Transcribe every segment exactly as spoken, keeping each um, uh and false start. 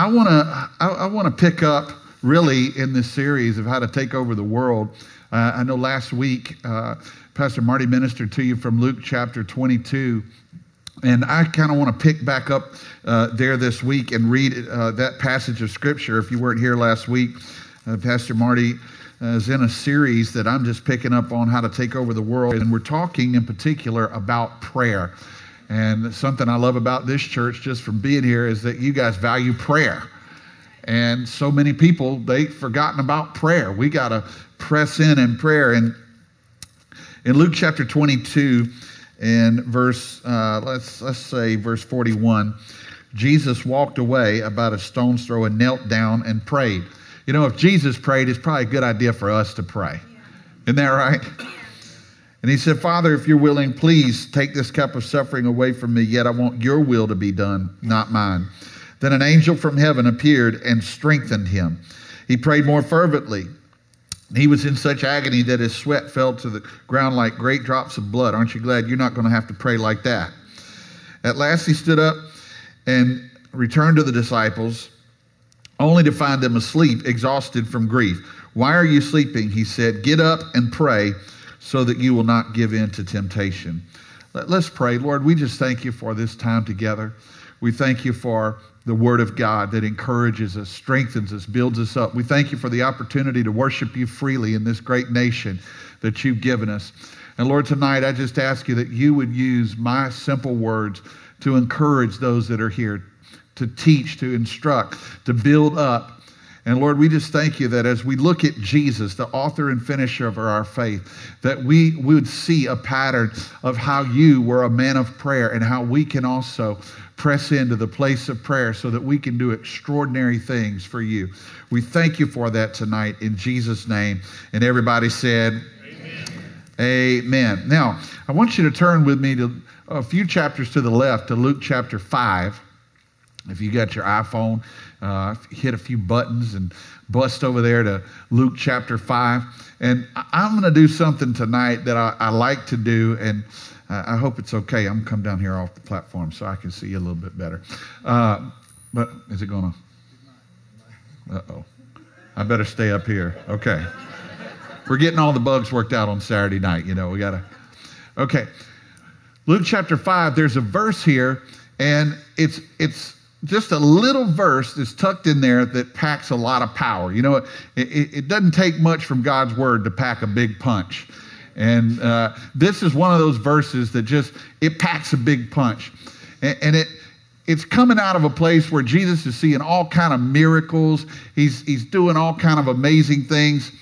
I want to I, I want to pick up really in this series of how to take over the world. Uh, I know last week uh, Pastor Marty ministered to you from Luke chapter twenty-two, and I kind of want to pick back up uh, there this week and read uh, that passage of Scripture. If you weren't here last week, uh, Pastor Marty is in a series that I'm just picking up on how to take over the world, and we're talking in particular about prayer. And something I love about this church just from being here is that you guys value prayer. And so many people, they've forgotten about prayer. We got to press in in prayer. And in Luke chapter twenty-two and verse, uh, let's let's say verse forty-one, Jesus walked away about a stone's throw and knelt down and prayed. You know, if Jesus prayed, it's probably a good idea for us to pray. Isn't that right? And he said, "Father, if you're willing, please take this cup of suffering away from me, yet I want your will to be done, not mine." Then an angel from heaven appeared and strengthened him. He prayed more fervently. He was in such agony that his sweat fell to the ground like great drops of blood. Aren't you glad you're not going to have to pray like that? At last he stood up and returned to the disciples, only to find them asleep, exhausted from grief. "Why are you sleeping?" he said. "Get up and pray, so that you will not give in to temptation." Let's pray. Lord, we just thank you for this time together. We thank you for the Word of God that encourages us, strengthens us, builds us up. We thank you for the opportunity to worship you freely in this great nation that you've given us. And Lord, tonight I just ask you that you would use my simple words to encourage those that are here, to teach, to instruct, to build up. And Lord, we just thank you that as we look at Jesus, the author and finisher of our faith, that we would see a pattern of how you were a man of prayer and how we can also press into the place of prayer so that we can do extraordinary things for you. We thank you for that tonight in Jesus' name. And everybody said, Amen. Amen. Now, I want you to turn with me to a few chapters to the left to Luke chapter five. If you got your iPhone, uh, hit a few buttons and bust over there to Luke chapter five. And I'm going to do something tonight that I, I like to do, and I hope it's okay. I'm going to come down here off the platform so I can see you a little bit better. Uh, but is it going to? Uh-oh. I better stay up here. Okay. We're getting all the bugs worked out on Saturday night. You know, we got to. Okay. Luke chapter five, there's a verse here, and it's it's. just a little verse that's tucked in there that packs a lot of power. You know, it, it, it doesn't take much from God's word to pack a big punch. And uh, this is one of those verses that just, it packs a big punch. And, and it it's coming out of a place where Jesus is seeing all kind of miracles. He's, he's doing all kind of amazing things.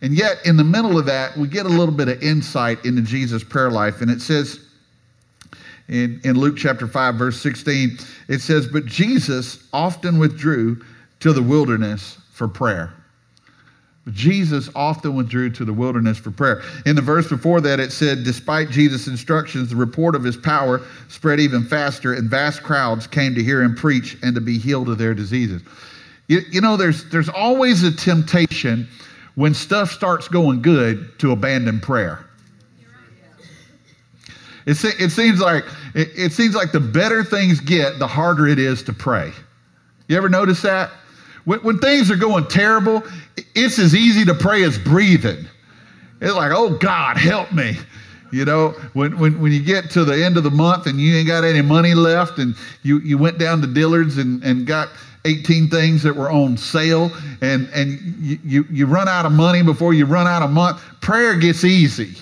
And yet in the middle of that, we get a little bit of insight into Jesus' prayer life. And it says, In, in Luke chapter five, verse sixteen, it says, "But Jesus often withdrew to the wilderness for prayer." Jesus often withdrew to the wilderness for prayer. In the verse before that, it said, despite Jesus' instructions, the report of his power spread even faster, and vast crowds came to hear him preach and to be healed of their diseases. You, you know, there's there's always a temptation when stuff starts going good to abandon prayer. It, it seems like it, it seems like the better things get, the harder it is to pray. You ever notice that? When, when things are going terrible, it's as easy to pray as breathing. It's like, "Oh God, help me." You know, when, when, when you get to the end of the month and you ain't got any money left, and you, you went down to Dillard's and, and got eighteen things that were on sale, and, and you, you, you run out of money before you run out of month, prayer gets easy.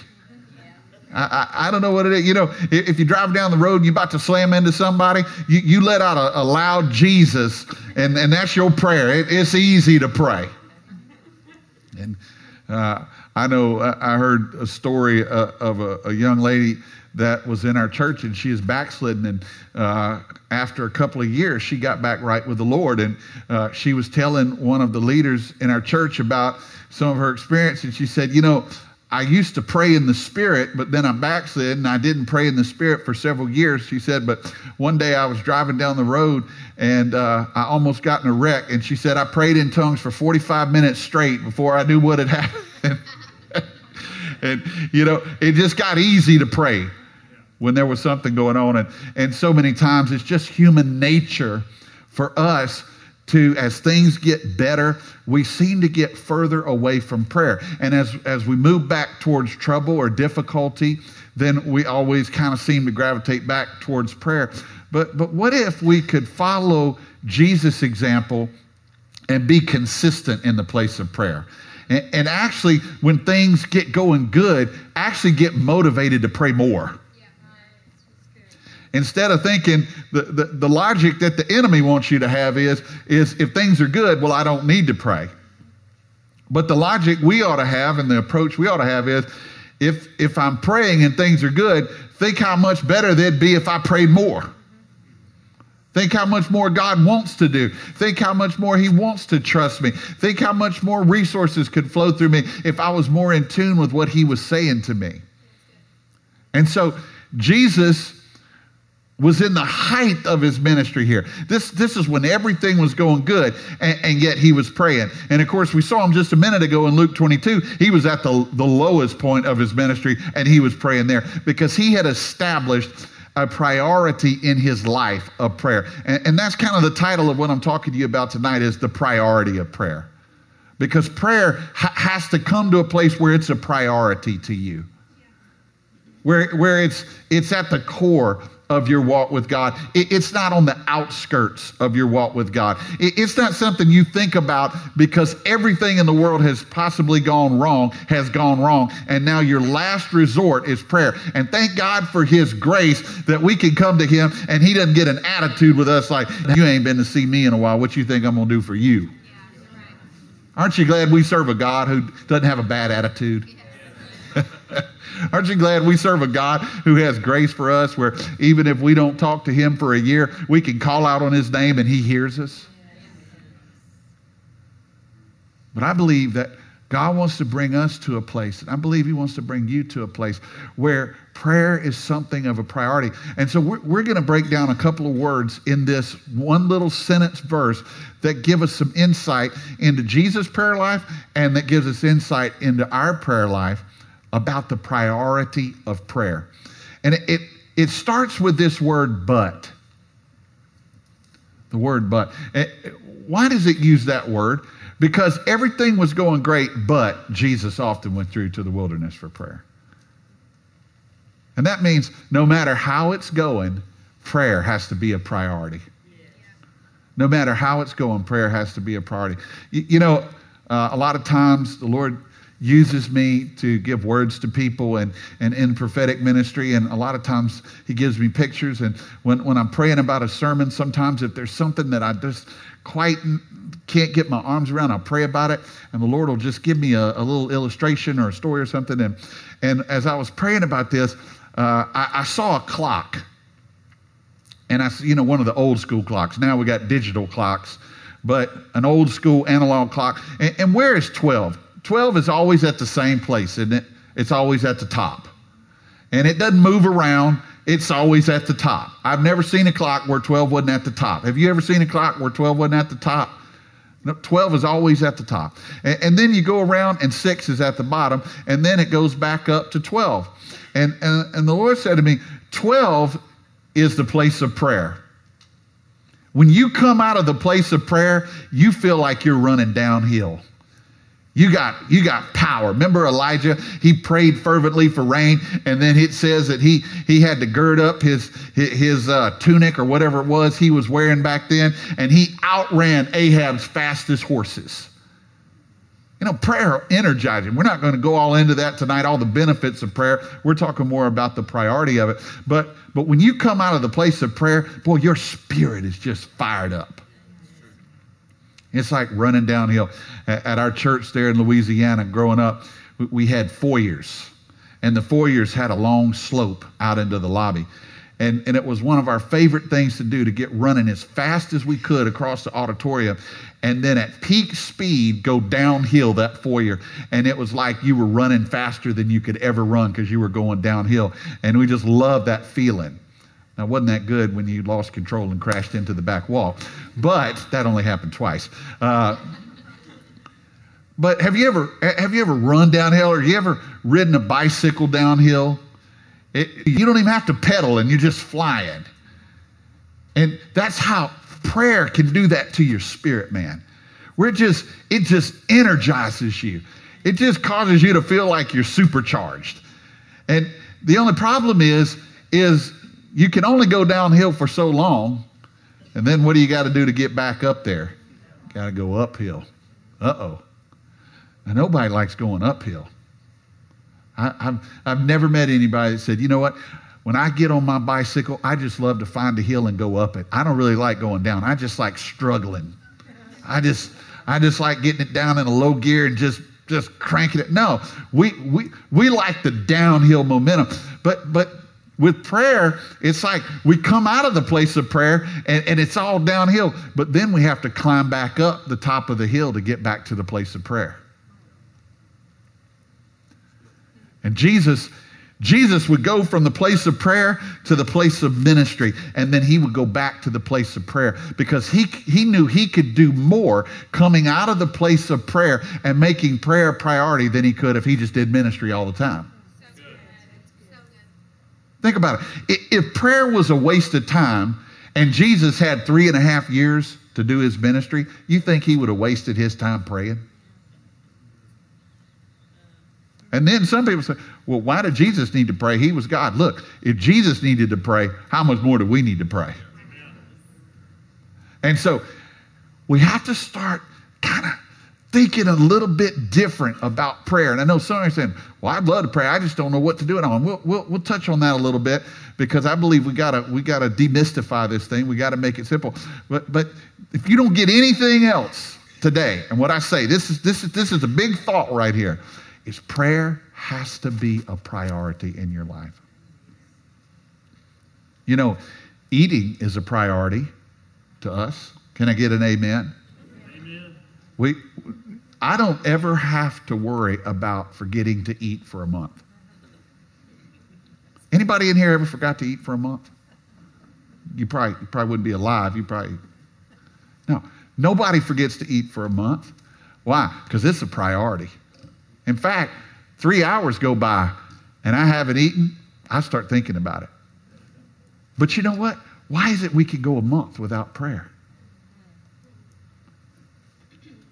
I, I, I don't know what it is. You know, if, if you drive down the road and you're about to slam into somebody, you, you let out a, a loud Jesus, and, and that's your prayer. It, it's easy to pray. And uh, I know I, I heard a story uh, of a, a young lady that was in our church, and she is backslidden. And uh, after a couple of years, she got back right with the Lord. And uh, she was telling one of the leaders in our church about some of her experience, and she said, you know, "I used to pray in the Spirit, but then I backslid and I didn't pray in the Spirit for several years." She said, "But one day I was driving down the road and uh, I almost got in a wreck." And she said, "I prayed in tongues for forty-five minutes straight before I knew what had happened." And, you know, it just got easy to pray when there was something going on. And, and so many times it's just human nature for us to, as things get better, we seem to get further away from prayer. And as, as we move back towards trouble or difficulty, then we always kind of seem to gravitate back towards prayer. But, but what if we could follow Jesus' example and be consistent in the place of prayer? And, and actually, when things get going good, actually get motivated to pray more. Instead of thinking, the, the, the logic that the enemy wants you to have is, is if things are good, well, I don't need to pray. But the logic we ought to have and the approach we ought to have is, if if I'm praying and things are good, think how much better they'd be if I prayed more. Think how much more God wants to do. Think how much more he wants to trust me. Think how much more resources could flow through me if I was more in tune with what he was saying to me. And so Jesus was in the height of his ministry here. This, this is when everything was going good, and, and yet he was praying. And of course, we saw him just a minute ago in Luke twenty-two. He was at the, the lowest point of his ministry, and he was praying there because he had established a priority in his life of prayer. And, and that's kind of the title of what I'm talking to you about tonight, is the priority of prayer. Because prayer ha- has to come to a place where it's a priority to you, where, where it's, it's at the core of your walk with God. It's not on the outskirts of your walk with God. It's not something you think about because everything in the world has possibly gone wrong, has gone wrong, and now your last resort is prayer. And thank God for his grace that we can come to him and he doesn't get an attitude with us like, you ain't been to see me in a while, what you think I'm gonna do for you? Yeah, right. Aren't you glad we serve a God who doesn't have a bad attitude? Yeah. Aren't you glad we serve a God who has grace for us, where even if we don't talk to him for a year, we can call out on his name and he hears us? But I believe that God wants to bring us to a place, and I believe he wants to bring you to a place where prayer is something of a priority. And so we're, we're going to break down a couple of words in this one little sentence verse that give us some insight into Jesus' prayer life, and that gives us insight into our prayer life about the priority of prayer. And it, it it starts with this word, but. The word, but. It, why does it use that word? Because everything was going great, but Jesus often went through to the wilderness for prayer. And that means no matter how it's going, prayer has to be a priority. No matter how it's going, prayer has to be a priority. You, you know, uh, a lot of times the Lord uses me to give words to people and, and in prophetic ministry. And a lot of times he gives me pictures. And when, when I'm praying about a sermon, sometimes if there's something that I just quite can't get my arms around, I'll pray about it. And the Lord will just give me a, a little illustration or a story or something. And, and as I was praying about this, uh, I, I saw a clock. And I, you know, one of the old school clocks. Now we got digital clocks, but an old school analog clock. And, and where is twelve? twelve is always at the same place, isn't it? It's always at the top. And it doesn't move around. It's always at the top. I've never seen a clock where twelve wasn't at the top. Have you ever seen a clock where twelve wasn't at the top? No, twelve is always at the top. And, and then you go around and six is at the bottom, and then it goes back up to twelve. And, and, and the Lord said to me, twelve is the place of prayer. When you come out of the place of prayer, you feel like you're running downhill. You got you got power. Remember Elijah? He prayed fervently for rain, and then it says that he he had to gird up his his, his uh, tunic or whatever it was he was wearing back then, and he outran Ahab's fastest horses. You know, prayer energizing. We're not going to go all into that tonight, all the benefits of prayer. We're talking more about the priority of it. But but when you come out of the place of prayer, boy, your spirit is just fired up. It's like running downhill. At our church there in Louisiana growing up, we had foyers. And the foyers had a long slope out into the lobby. And, and it was one of our favorite things to do, to get running as fast as we could across the auditorium. And then at peak speed, go downhill that foyer. And it was like you were running faster than you could ever run because you were going downhill. And we just loved that feeling. Now, wasn't that good when you lost control and crashed into the back wall? But that only happened twice. Uh, but have you ever have you ever run downhill, or you ever ridden a bicycle downhill? It, you don't even have to pedal, and you're just flying. And that's how Prayer can do that to your spirit, man. We're just, it just energizes you. It just causes you to feel like you're supercharged. And the only problem is, is you can only go downhill for so long. And then what do you got to do to get back up there? Got to go uphill. Uh-oh. Now, nobody likes going uphill. I, I've, I've never met anybody that said, you know what? When I get on my bicycle, I just love to find a hill and go up it. I don't really like going down. I just like struggling. I just I just like getting it down in a low gear and just just cranking it. No, we we we like the downhill momentum. But but with prayer, it's like we come out of the place of prayer and, and it's all downhill. But then we have to climb back up the top of the hill to get back to the place of prayer. And Jesus... Jesus would go from the place of prayer to the place of ministry, and then he would go back to the place of prayer because he he knew he could do more coming out of the place of prayer and making prayer a priority than he could if he just did ministry all the time. So good. Think about it. If prayer was a waste of time and Jesus had three and a half years to do his ministry, you think he would have wasted his time praying? And then some people say, well, why did Jesus need to pray? He was God. Look, if Jesus needed to pray, how much more do we need to pray? And so we have to start kind of thinking a little bit different about prayer. And I know some are saying, well, I'd love to pray. I just don't know what to do it on. We'll, we'll, we'll touch on that a little bit because I believe we gotta we gotta demystify this thing. We gotta make it simple. But, but if you don't get anything else today, and what I say, this is this is this is a big thought right here. Is prayer has to be a priority in your life. You know, eating is a priority to us. Can I get an amen? Amen. We, I don't ever have to worry about forgetting to eat for a month. Anybody in here ever forgot to eat for a month? You probably, you probably wouldn't be alive. You probably, no, nobody forgets to eat for a month. Why? Because it's a priority. In fact, three hours go by and I haven't eaten, I start thinking about it. But you know what? Why is it we can go a month without prayer?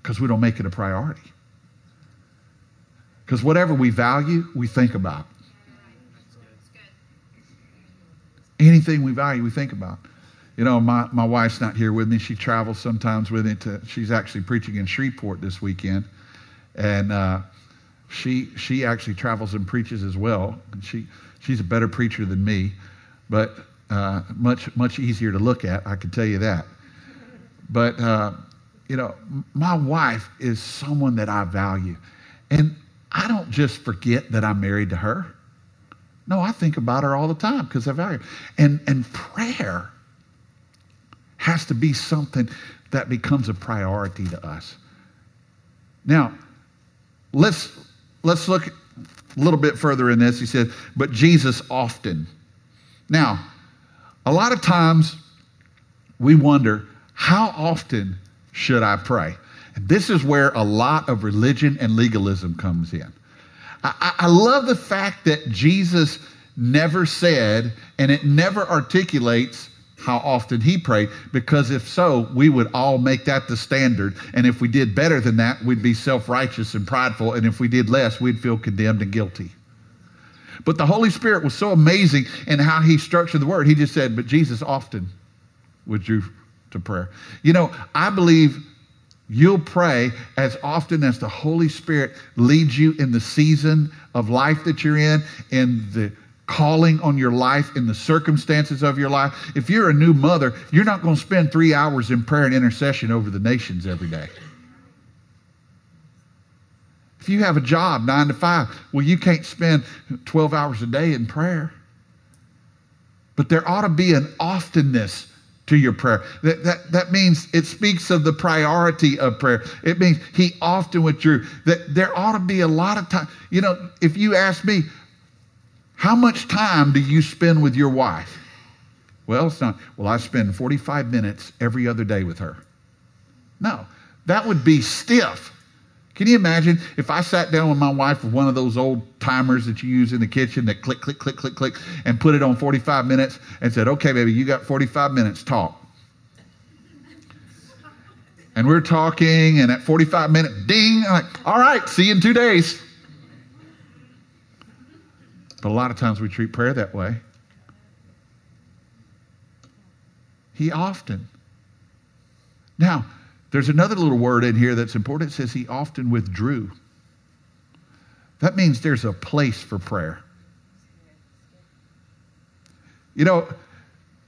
Because we don't make it a priority. Because whatever we value, we think about. Anything we value, we think about. You know, my, my wife's not here with me. She travels sometimes with me. To, she's actually preaching in Shreveport this weekend. And uh She she actually travels and preaches as well. And she she's a better preacher than me, but uh, much much easier to look at. I can tell you that. But uh, you know, my wife is someone that I value, and I don't just forget that I'm married to her. No, I think about her all the time because I value her. And and prayer has to be something that becomes a priority to us. Now, let's. Let's look a little bit further in this. He said, but Jesus often. Now, a lot of times we wonder, how often should I pray? And this is where a lot of religion and legalism comes in. I, I love the fact that Jesus never said, and it never articulates how often he prayed, because if so, we would all make that the standard. And if we did better than that, we'd be self-righteous and prideful. And if we did less, we'd feel condemned and guilty. But the Holy Spirit was so amazing in how he structured the word. He just said, but Jesus often withdrew to prayer. You know, I believe you'll pray as often as the Holy Spirit leads you in the season of life that you're in, in the calling on your life, in the circumstances of your life. If you're a new mother, you're not going to spend three hours in prayer and intercession over the nations every day. If you have a job nine to five, well, you can't spend twelve hours a day in prayer. But there ought to be an oftenness to your prayer. That, that, that means it speaks of the priority of prayer. It means he often withdrew. That there ought to be a lot of time. You know, if you ask me, how much time do you spend with your wife? Well, it's not, well, I spend forty-five minutes every other day with her. No, that would be stiff. Can you imagine if I sat down with my wife with one of those old timers that you use in the kitchen that click, click, click, click, click, and put it on forty-five minutes and said, okay, baby, you got forty-five minutes, talk. And we're talking, and at forty-five minutes, ding, I'm like, all right, see you in two days. But a lot of times we treat prayer that way. He often. Now, there's another little word in here that's important. It says he often withdrew. That means there's a place for prayer. You know,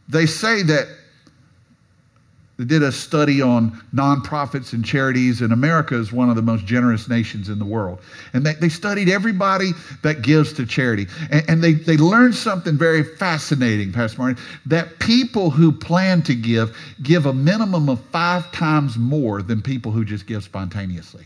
they say that they did a study on nonprofits and charities, and America is one of the most generous nations in the world. And they, they studied everybody that gives to charity. And, and they, they learned something very fascinating, Pastor Martin, that people who plan to give, give a minimum of five times more than people who just give spontaneously.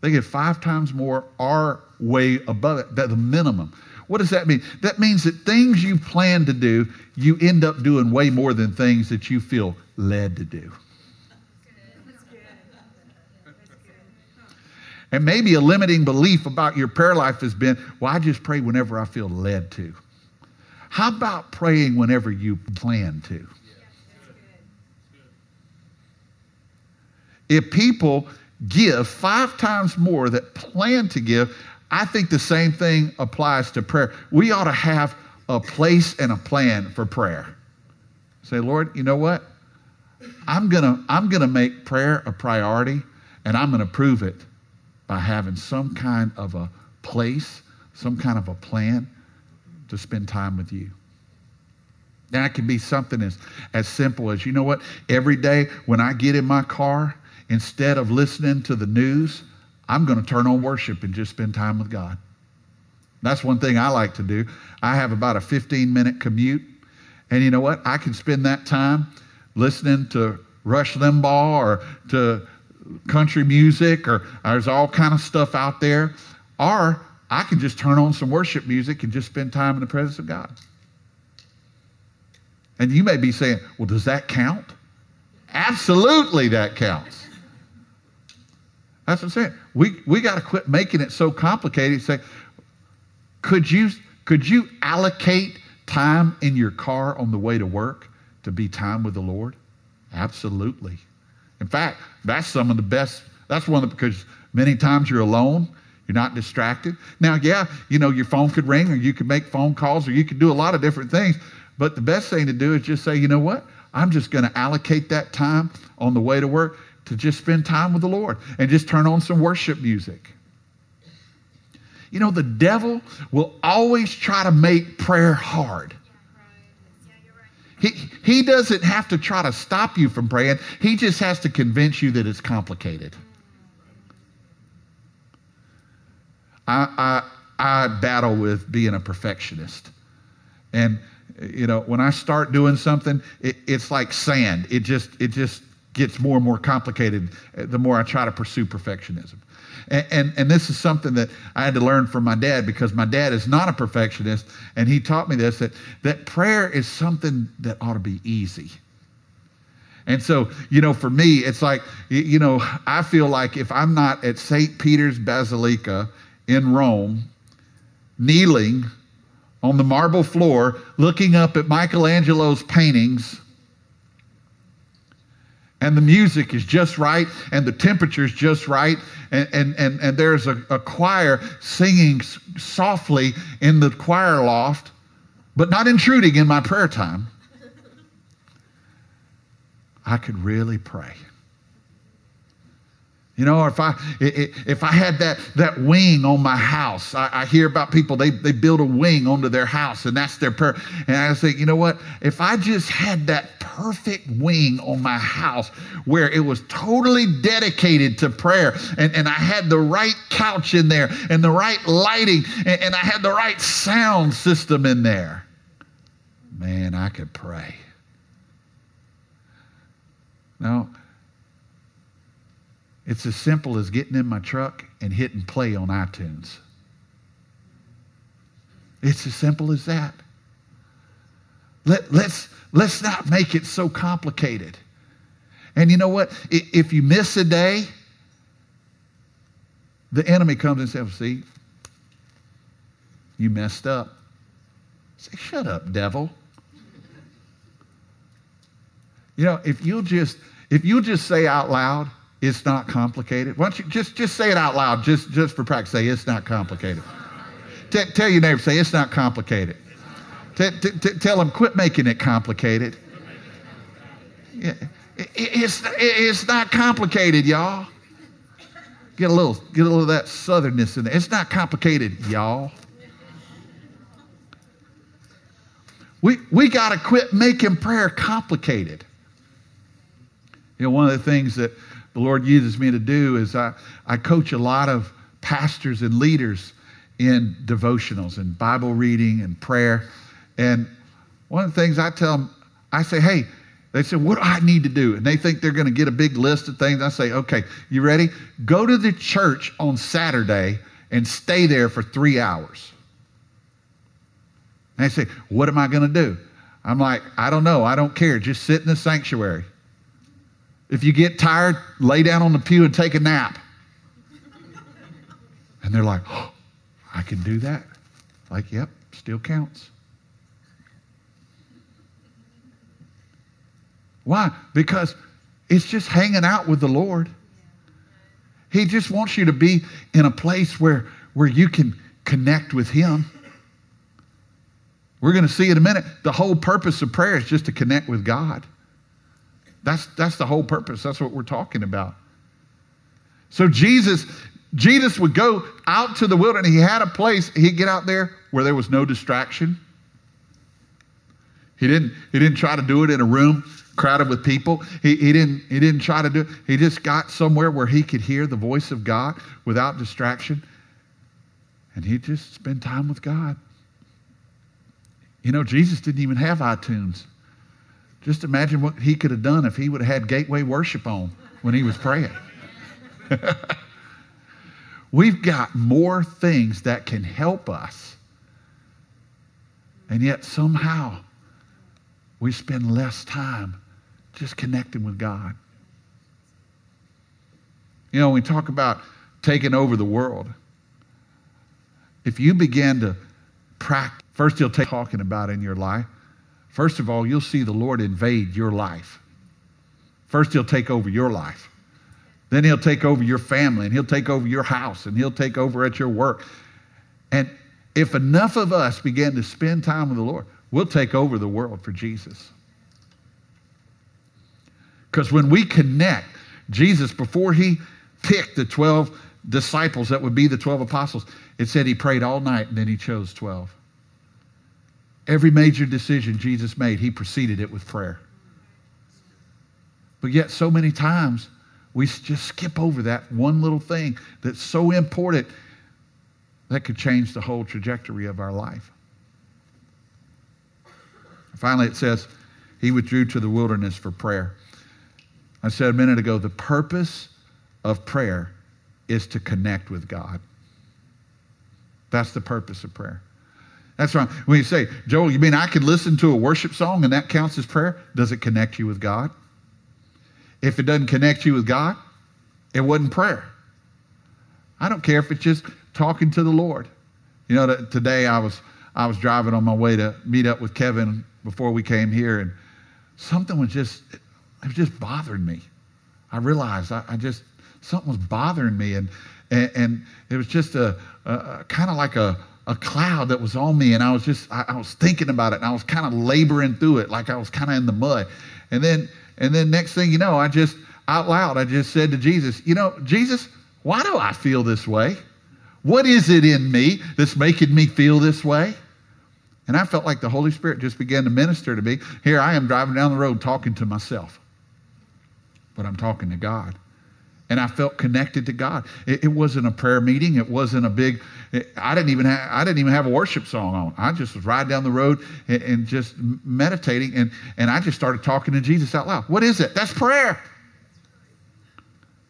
They give five times more, or way above it, the minimum. What does that mean? That means that things you plan to do, you end up doing way more than things that you feel led to do. That's good. That's good. And maybe a limiting belief about your prayer life has been, well, I just pray whenever I feel led to. How about praying whenever you plan to? If people give five times more that plan to give, I think the same thing applies to prayer. We ought to have a place and a plan for prayer. Say, Lord, you know what? I'm gonna, I'm gonna make prayer a priority, and I'm gonna prove it by having some kind of a place, some kind of a plan to spend time with you. That could be something as, as simple as, you know what? Every day when I get in my car, instead of listening to the news, I'm going to turn on worship and just spend time with God. That's one thing I like to do. I have about a fifteen-minute commute, and you know what? I can spend that time listening to Rush Limbaugh or to country music, or there's all kind of stuff out there. Or I can just turn on some worship music and just spend time in the presence of God. And you may be saying, well, does that count? Absolutely that counts. That's what I'm saying. We we got to quit making it so complicated. Say, could you could you allocate time in your car on the way to work to be time with the Lord? Absolutely. In fact, that's some of the best. That's one of the, because many times you're alone, you're not distracted. Now, yeah, you know your phone could ring, or you could make phone calls, or you could do a lot of different things. But the best thing to do is just say, you know what? I'm just going to allocate that time on the way to work to just spend time with the Lord and just turn on some worship music. You know, the devil will always try to make prayer hard. He, he doesn't have to try to stop you from praying. He just has to convince you that it's complicated. I, I, I battle with being a perfectionist. And, you know, when I start doing something, it, it's like sand. It just, it just, gets more and more complicated the more I try to pursue perfectionism. And, and and this is something that I had to learn from my dad, because my dad is not a perfectionist, and he taught me this, that, that prayer is something that ought to be easy. And so, you know, for me, it's like, you know, I feel like if I'm not at Saint Peter's Basilica in Rome, kneeling on the marble floor, looking up at Michelangelo's paintings, and the music is just right, and the temperature is just right, and and and, and there's a, a choir singing s- softly in the choir loft, but not intruding in my prayer time, I could really pray. You know, or if I if I had that, that wing on my house, I, I hear about people, they, they build a wing onto their house, and that's their prayer. And I say, you know what? If I just had that perfect wing on my house where it was totally dedicated to prayer, and, and I had the right couch in there and the right lighting, and, and I had the right sound system in there, man, I could pray. Now, it's as simple as getting in my truck and hitting play on iTunes. It's as simple as that. Let, let's, let's not make it so complicated. And you know what? If you miss a day, the enemy comes and says, well, see, you messed up. Say, shut up, devil. You know, if you just if you just say out loud, it's not complicated. Why don't you just, just say it out loud, just, just for practice. Say, it's not complicated. T- tell your neighbor, say, it's not complicated. T- t- t- tell them, quit making it complicated. Yeah. It, it's, it, it's not complicated, y'all. Get a little, get a little of that southernness in there. It's not complicated, y'all. We we got to quit making prayer complicated. You know, one of the things that the Lord uses me to do is I, I coach a lot of pastors and leaders in devotionals and Bible reading and prayer. And one of the things I tell them, I say, hey, they say, what do I need to do? And they think they're going to get a big list of things. I say, okay, you ready? Go to the church on Saturday and stay there for three hours. And they say, what am I going to do? I'm like, I don't know. I don't care. Just sit in the sanctuary. If you get tired, lay down on the pew and take a nap. And they're like, oh, I can do that. Like, yep, still counts. Why? Because it's just hanging out with the Lord. He just wants you to be in a place where, where you can connect with him. We're going to see in a minute, the whole purpose of prayer is just to connect with God. That's, that's the whole purpose. That's what we're talking about. So Jesus, Jesus would go out to the wilderness. He had a place. He'd get out there where there was no distraction. He didn't, he didn't try to do it in a room crowded with people. He, he, didn't, he didn't try to do it. He just got somewhere where he could hear the voice of God without distraction. And he just spent time with God. You know, Jesus didn't even have iTunes. Just imagine what he could have done if he would have had Gateway Worship on when he was praying. We've got more things that can help us. And yet somehow we spend less time just connecting with God. You know, when we talk about taking over the world, if you begin to practice, first you'll take talking about in your life. First of all, you'll see the Lord invade your life. First, he'll take over your life. Then he'll take over your family, and he'll take over your house, and he'll take over at your work. And if enough of us begin to spend time with the Lord, we'll take over the world for Jesus. Because when we connect, Jesus, before he picked the twelve disciples that would be the twelve apostles, it said he prayed all night, and then he chose twelve. Every major decision Jesus made, he preceded it with prayer. But yet so many times we just skip over that one little thing that's so important that could change the whole trajectory of our life. Finally, it says he withdrew to the wilderness for prayer. I said a minute ago, the purpose of prayer is to connect with God. That's the purpose of prayer. That's right. When you say, Joel, you mean I could listen to a worship song and that counts as prayer? Does it connect you with God? If it doesn't connect you with God, it wasn't prayer. I don't care if it's just talking to the Lord. You know, th- today I was I was driving on my way to meet up with Kevin before we came here, and something was just it was just bothering me. I realized I, I just something was bothering me, and and, and it was just a, a, a kind of like a a cloud that was on me, and I was just, I, I was thinking about it, and I was kind of laboring through it, like I was kind of in the mud. And then, and then next thing you know, I just, out loud, I just said to Jesus, you know, Jesus, why do I feel this way? What is it in me that's making me feel this way? And I felt like the Holy Spirit just began to minister to me. Here I am driving down the road talking to myself, but I'm talking to God. And I felt connected to God. It, it wasn't a prayer meeting. It wasn't a big. It, I didn't even. Ha- I didn't even have a worship song on. I just was riding down the road and, and just meditating, and and I just started talking to Jesus out loud. What is it? That's prayer.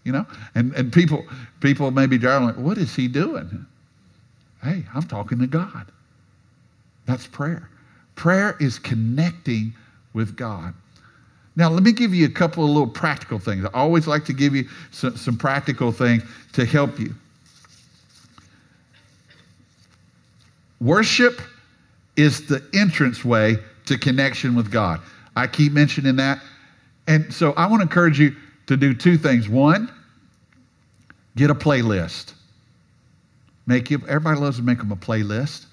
You know, and and people people may be driving like, what is he doing? Hey, I'm talking to God. That's prayer. Prayer is connecting with God. Now, let me give you a couple of little practical things. I always like to give you some, some practical things to help you. Worship is the entranceway to connection with God. I keep mentioning that. And so I want to encourage you to do two things. One, get a playlist. Make you, everybody loves to make them a playlist.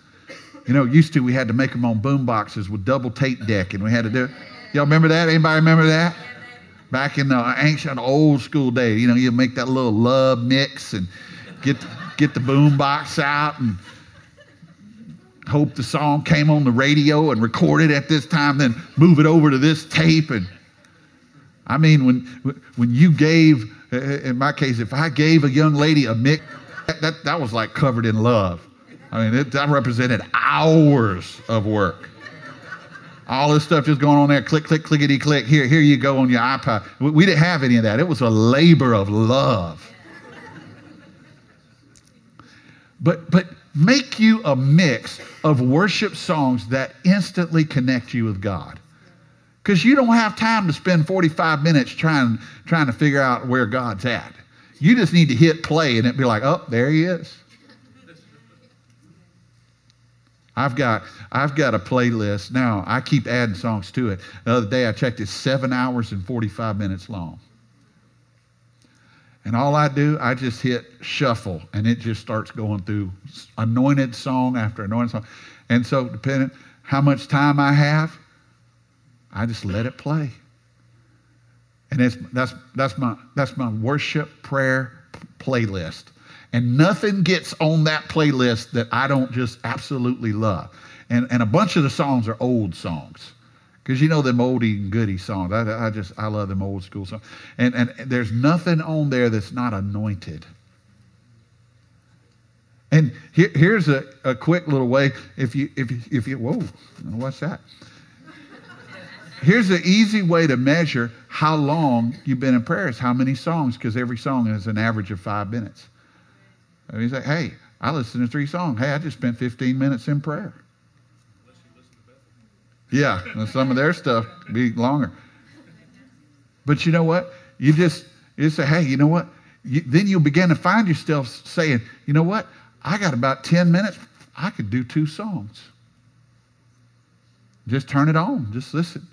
You know, used to we had to make them on boom boxes with double tape deck, and we had to do it. Y'all remember that? Anybody remember that? Back in the ancient old school day, you know, you make that little love mix and get the, get the boom box out and hope the song came on the radio and record it at this time, then move it over to this tape. And I mean, when when you gave, in my case, if I gave a young lady a mix, that that, that was like covered in love. I mean, it, that represented hours of work. All this stuff just going on there, click, click, clickety, click. Here, here you go on your iPod. We, we didn't have any of that. It was a labor of love. But but make you a mix of worship songs that instantly connect you with God. Because you don't have time to spend forty-five minutes trying, trying to figure out where God's at. You just need to hit play and it'd be like, oh, there he is. I've got I've got a playlist now. I keep adding songs to it. The other day I checked it, seven hours and forty-five minutes long. And all I do, I just hit shuffle, and it just starts going through anointed song after anointed song. And so depending how much time I have, I just let it play. And it's, that's that's my that's my worship prayer playlist. And nothing gets on that playlist that I don't just absolutely love. And and a bunch of the songs are old songs. Because you know them oldie and goodie songs. I, I just, I love them old school songs. And, and there's nothing on there that's not anointed. And here, here's a, a quick little way. If you, if you, if you, whoa, what's that? Here's an easy way to measure how long you've been in prayer is how many songs, because every song is an average of five minutes. And he's like, hey, I listened to three songs. Hey, I just spent fifteen minutes in prayer. Unless you listen to Bethel. Yeah, and some of their stuff be longer. But you know what? You just, you just say, hey, you know what? You, then you'll begin to find yourself saying, you know what? I got about ten minutes. I could do two songs. Just turn it on. Just listen.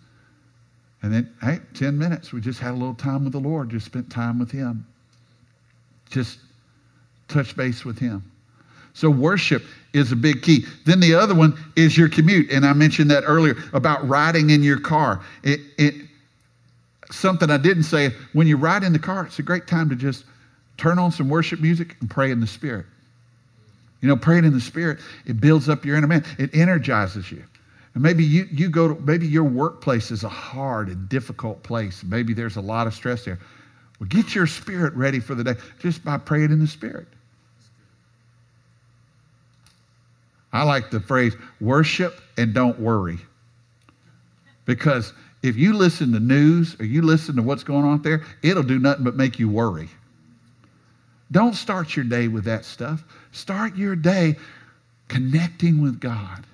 And then, hey, ten minutes. We just had a little time with the Lord. Just spent time with him. Just touch base with him. So worship is a big key. Then the other one is your commute. And I mentioned that earlier about riding in your car. It, it something I didn't say, when you ride in the car, it's a great time to just turn on some worship music and pray in the Spirit. You know, praying in the Spirit, it builds up your inner man. It energizes you. And maybe you, you go to, maybe your workplace is a hard and difficult place. Maybe there's a lot of stress there. Well, get your spirit ready for the day just by praying in the Spirit. I like the phrase, worship and don't worry. Because if you listen to news or you listen to what's going on out there, it'll do nothing but make you worry. Don't start your day with that stuff. Start your day connecting with God.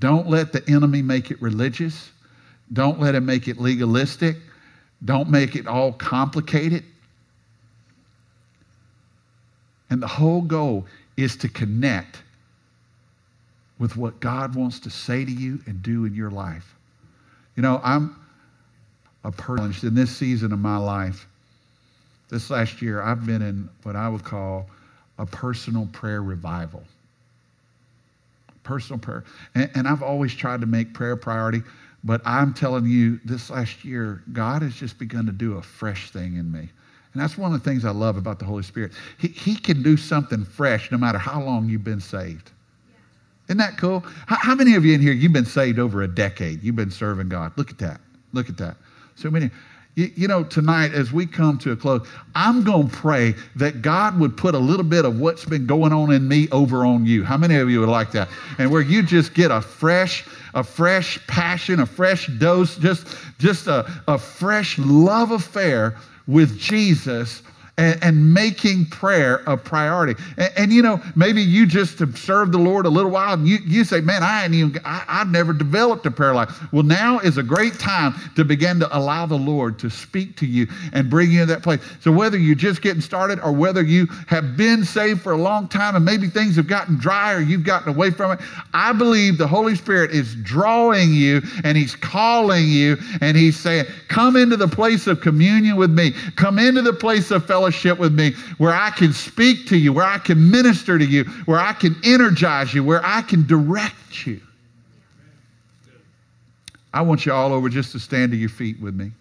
Don't let the enemy make it religious. Don't let him make it legalistic. Don't make it all complicated. And the whole goal is to connect with what God wants to say to you and do in your life. You know, I'm a person in this season of my life. This last year, I've been in what I would call a personal prayer revival. Personal prayer. And, and I've always tried to make prayer a priority, but I'm telling you, this last year, God has just begun to do a fresh thing in me. And that's one of the things I love about the Holy Spirit. He, he can do something fresh no matter how long you've been saved. Yeah. Isn't that cool? How, how many of you in here, you've been saved over a decade? You've been serving God. Look at that. Look at that. So many. You, you know, tonight as we come to a close, I'm going to pray that God would put a little bit of what's been going on in me over on you. How many of you would like that? And where you just get a fresh, a fresh passion, a fresh dose, just, just a, a fresh love affair with Jesus and, and making prayer a priority. And, and, you know, maybe you just have served the Lord a little while and you, you say, man, I ain't even, I, I've never developed a prayer life. Well, now is a great time to begin to allow the Lord to speak to you and bring you into that place. So whether you're just getting started or whether you have been saved for a long time and maybe things have gotten dry or you've gotten away from it, I believe the Holy Spirit is drawing you and he's calling you and he's saying, come into the place of communion with me. Come into the place of fellowship with me where I can speak to you, where I can minister to you, where I can energize you, where I can direct you. I want you all over just to stand to your feet with me.